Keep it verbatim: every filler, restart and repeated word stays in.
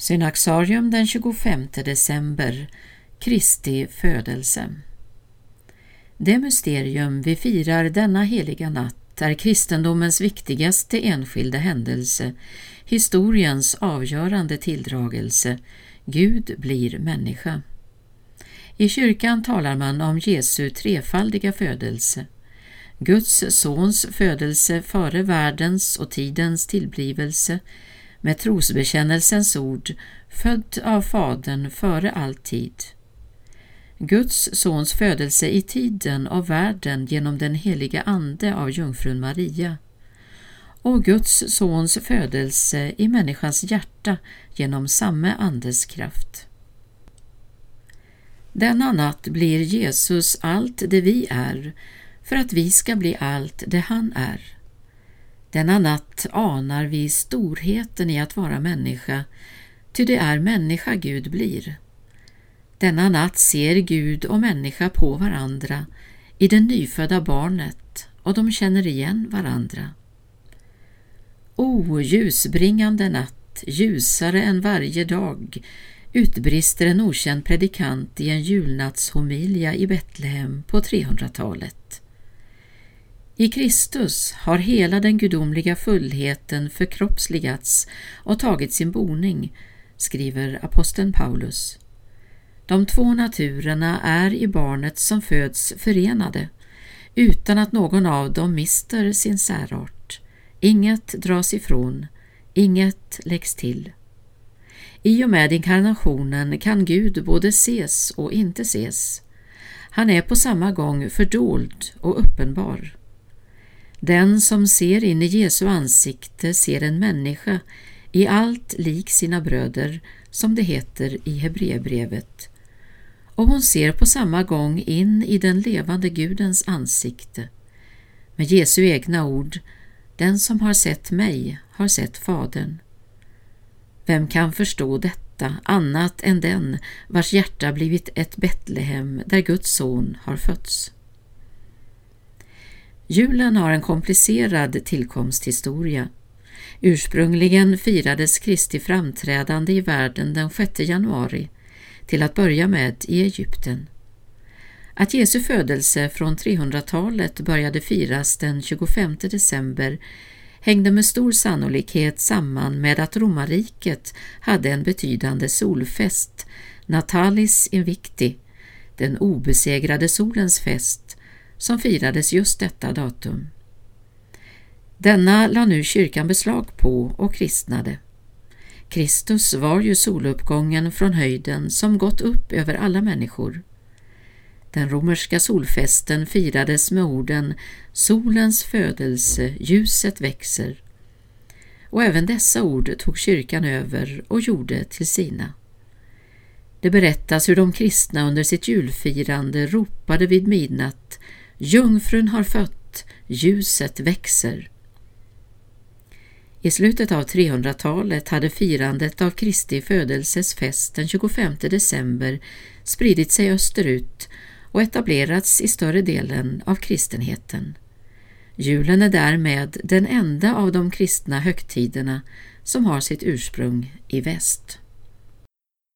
Synaxarium den tjugofemte december, Kristi födelse. Det mysterium vi firar denna heliga natt är kristendomens viktigaste enskilda händelse, historiens avgörande tilldragelse, Gud blir människa. I kyrkan talar man om Jesu trefaldiga födelse, Guds sons födelse före världens och tidens tillblivelse, med trosbekännelsens ord, född av Fadern före all tid. Guds sons födelse i tiden och världen genom den heliga ande av jungfrun Maria. Och Guds sons födelse i människans hjärta genom samma andes kraft. Denna natt blir Jesus allt det vi är, för att vi ska bli allt det han är. Denna natt anar vi storheten i att vara människa, ty det är människa Gud blir. Denna natt ser Gud och människa på varandra, i det nyfödda barnet, och de känner igen varandra. O, ljusbringande natt, ljusare än varje dag, utbrister en okänd predikant i en julnattshomilia i Betlehem på trehundratalet. I Kristus har hela den gudomliga fullheten förkroppsligats och tagit sin boning, skriver aposteln Paulus. De två naturerna är i barnet som föds förenade, utan att någon av dem mister sin särart. Inget dras ifrån, inget läggs till. I och med inkarnationen kan Gud både ses och inte ses. Han är på samma gång fördold och uppenbar. Den som ser in i Jesu ansikte ser en människa i allt lik sina bröder, som det heter i Hebreerbrevet. Och hon ser på samma gång in i den levande Gudens ansikte. Med Jesu egna ord, den som har sett mig har sett Fadern. Vem kan förstå detta annat än den vars hjärta blivit ett Betlehem där Guds son har fötts? Julen har en komplicerad tillkomsthistoria. Ursprungligen firades Kristi framträdande i världen den sjätte januari, till att börja med i Egypten. Att Jesu födelse från trehundratalet började firas den tjugofemte december hängde med stor sannolikhet samman med att romarriket hade en betydande solfest, Natalis Invicti, den obesegrade solens fest, som firades just detta datum. Denna la nu kyrkan beslag på och kristnade. Kristus var ju soluppgången från höjden som gått upp över alla människor. Den romerska solfesten firades med orden "Solens födelse, ljuset växer". Och även dessa ord tog kyrkan över och gjorde till sina. Det berättas hur de kristna under sitt julfirande ropade vid midnatt "Jungfrun har fött, ljuset växer". I slutet av trehundratalet hade firandet av Kristi födelses fest den tjugofemte december spridit sig österut och etablerats i större delen av kristenheten. Julen är därmed den enda av de kristna högtiderna som har sitt ursprung i väst.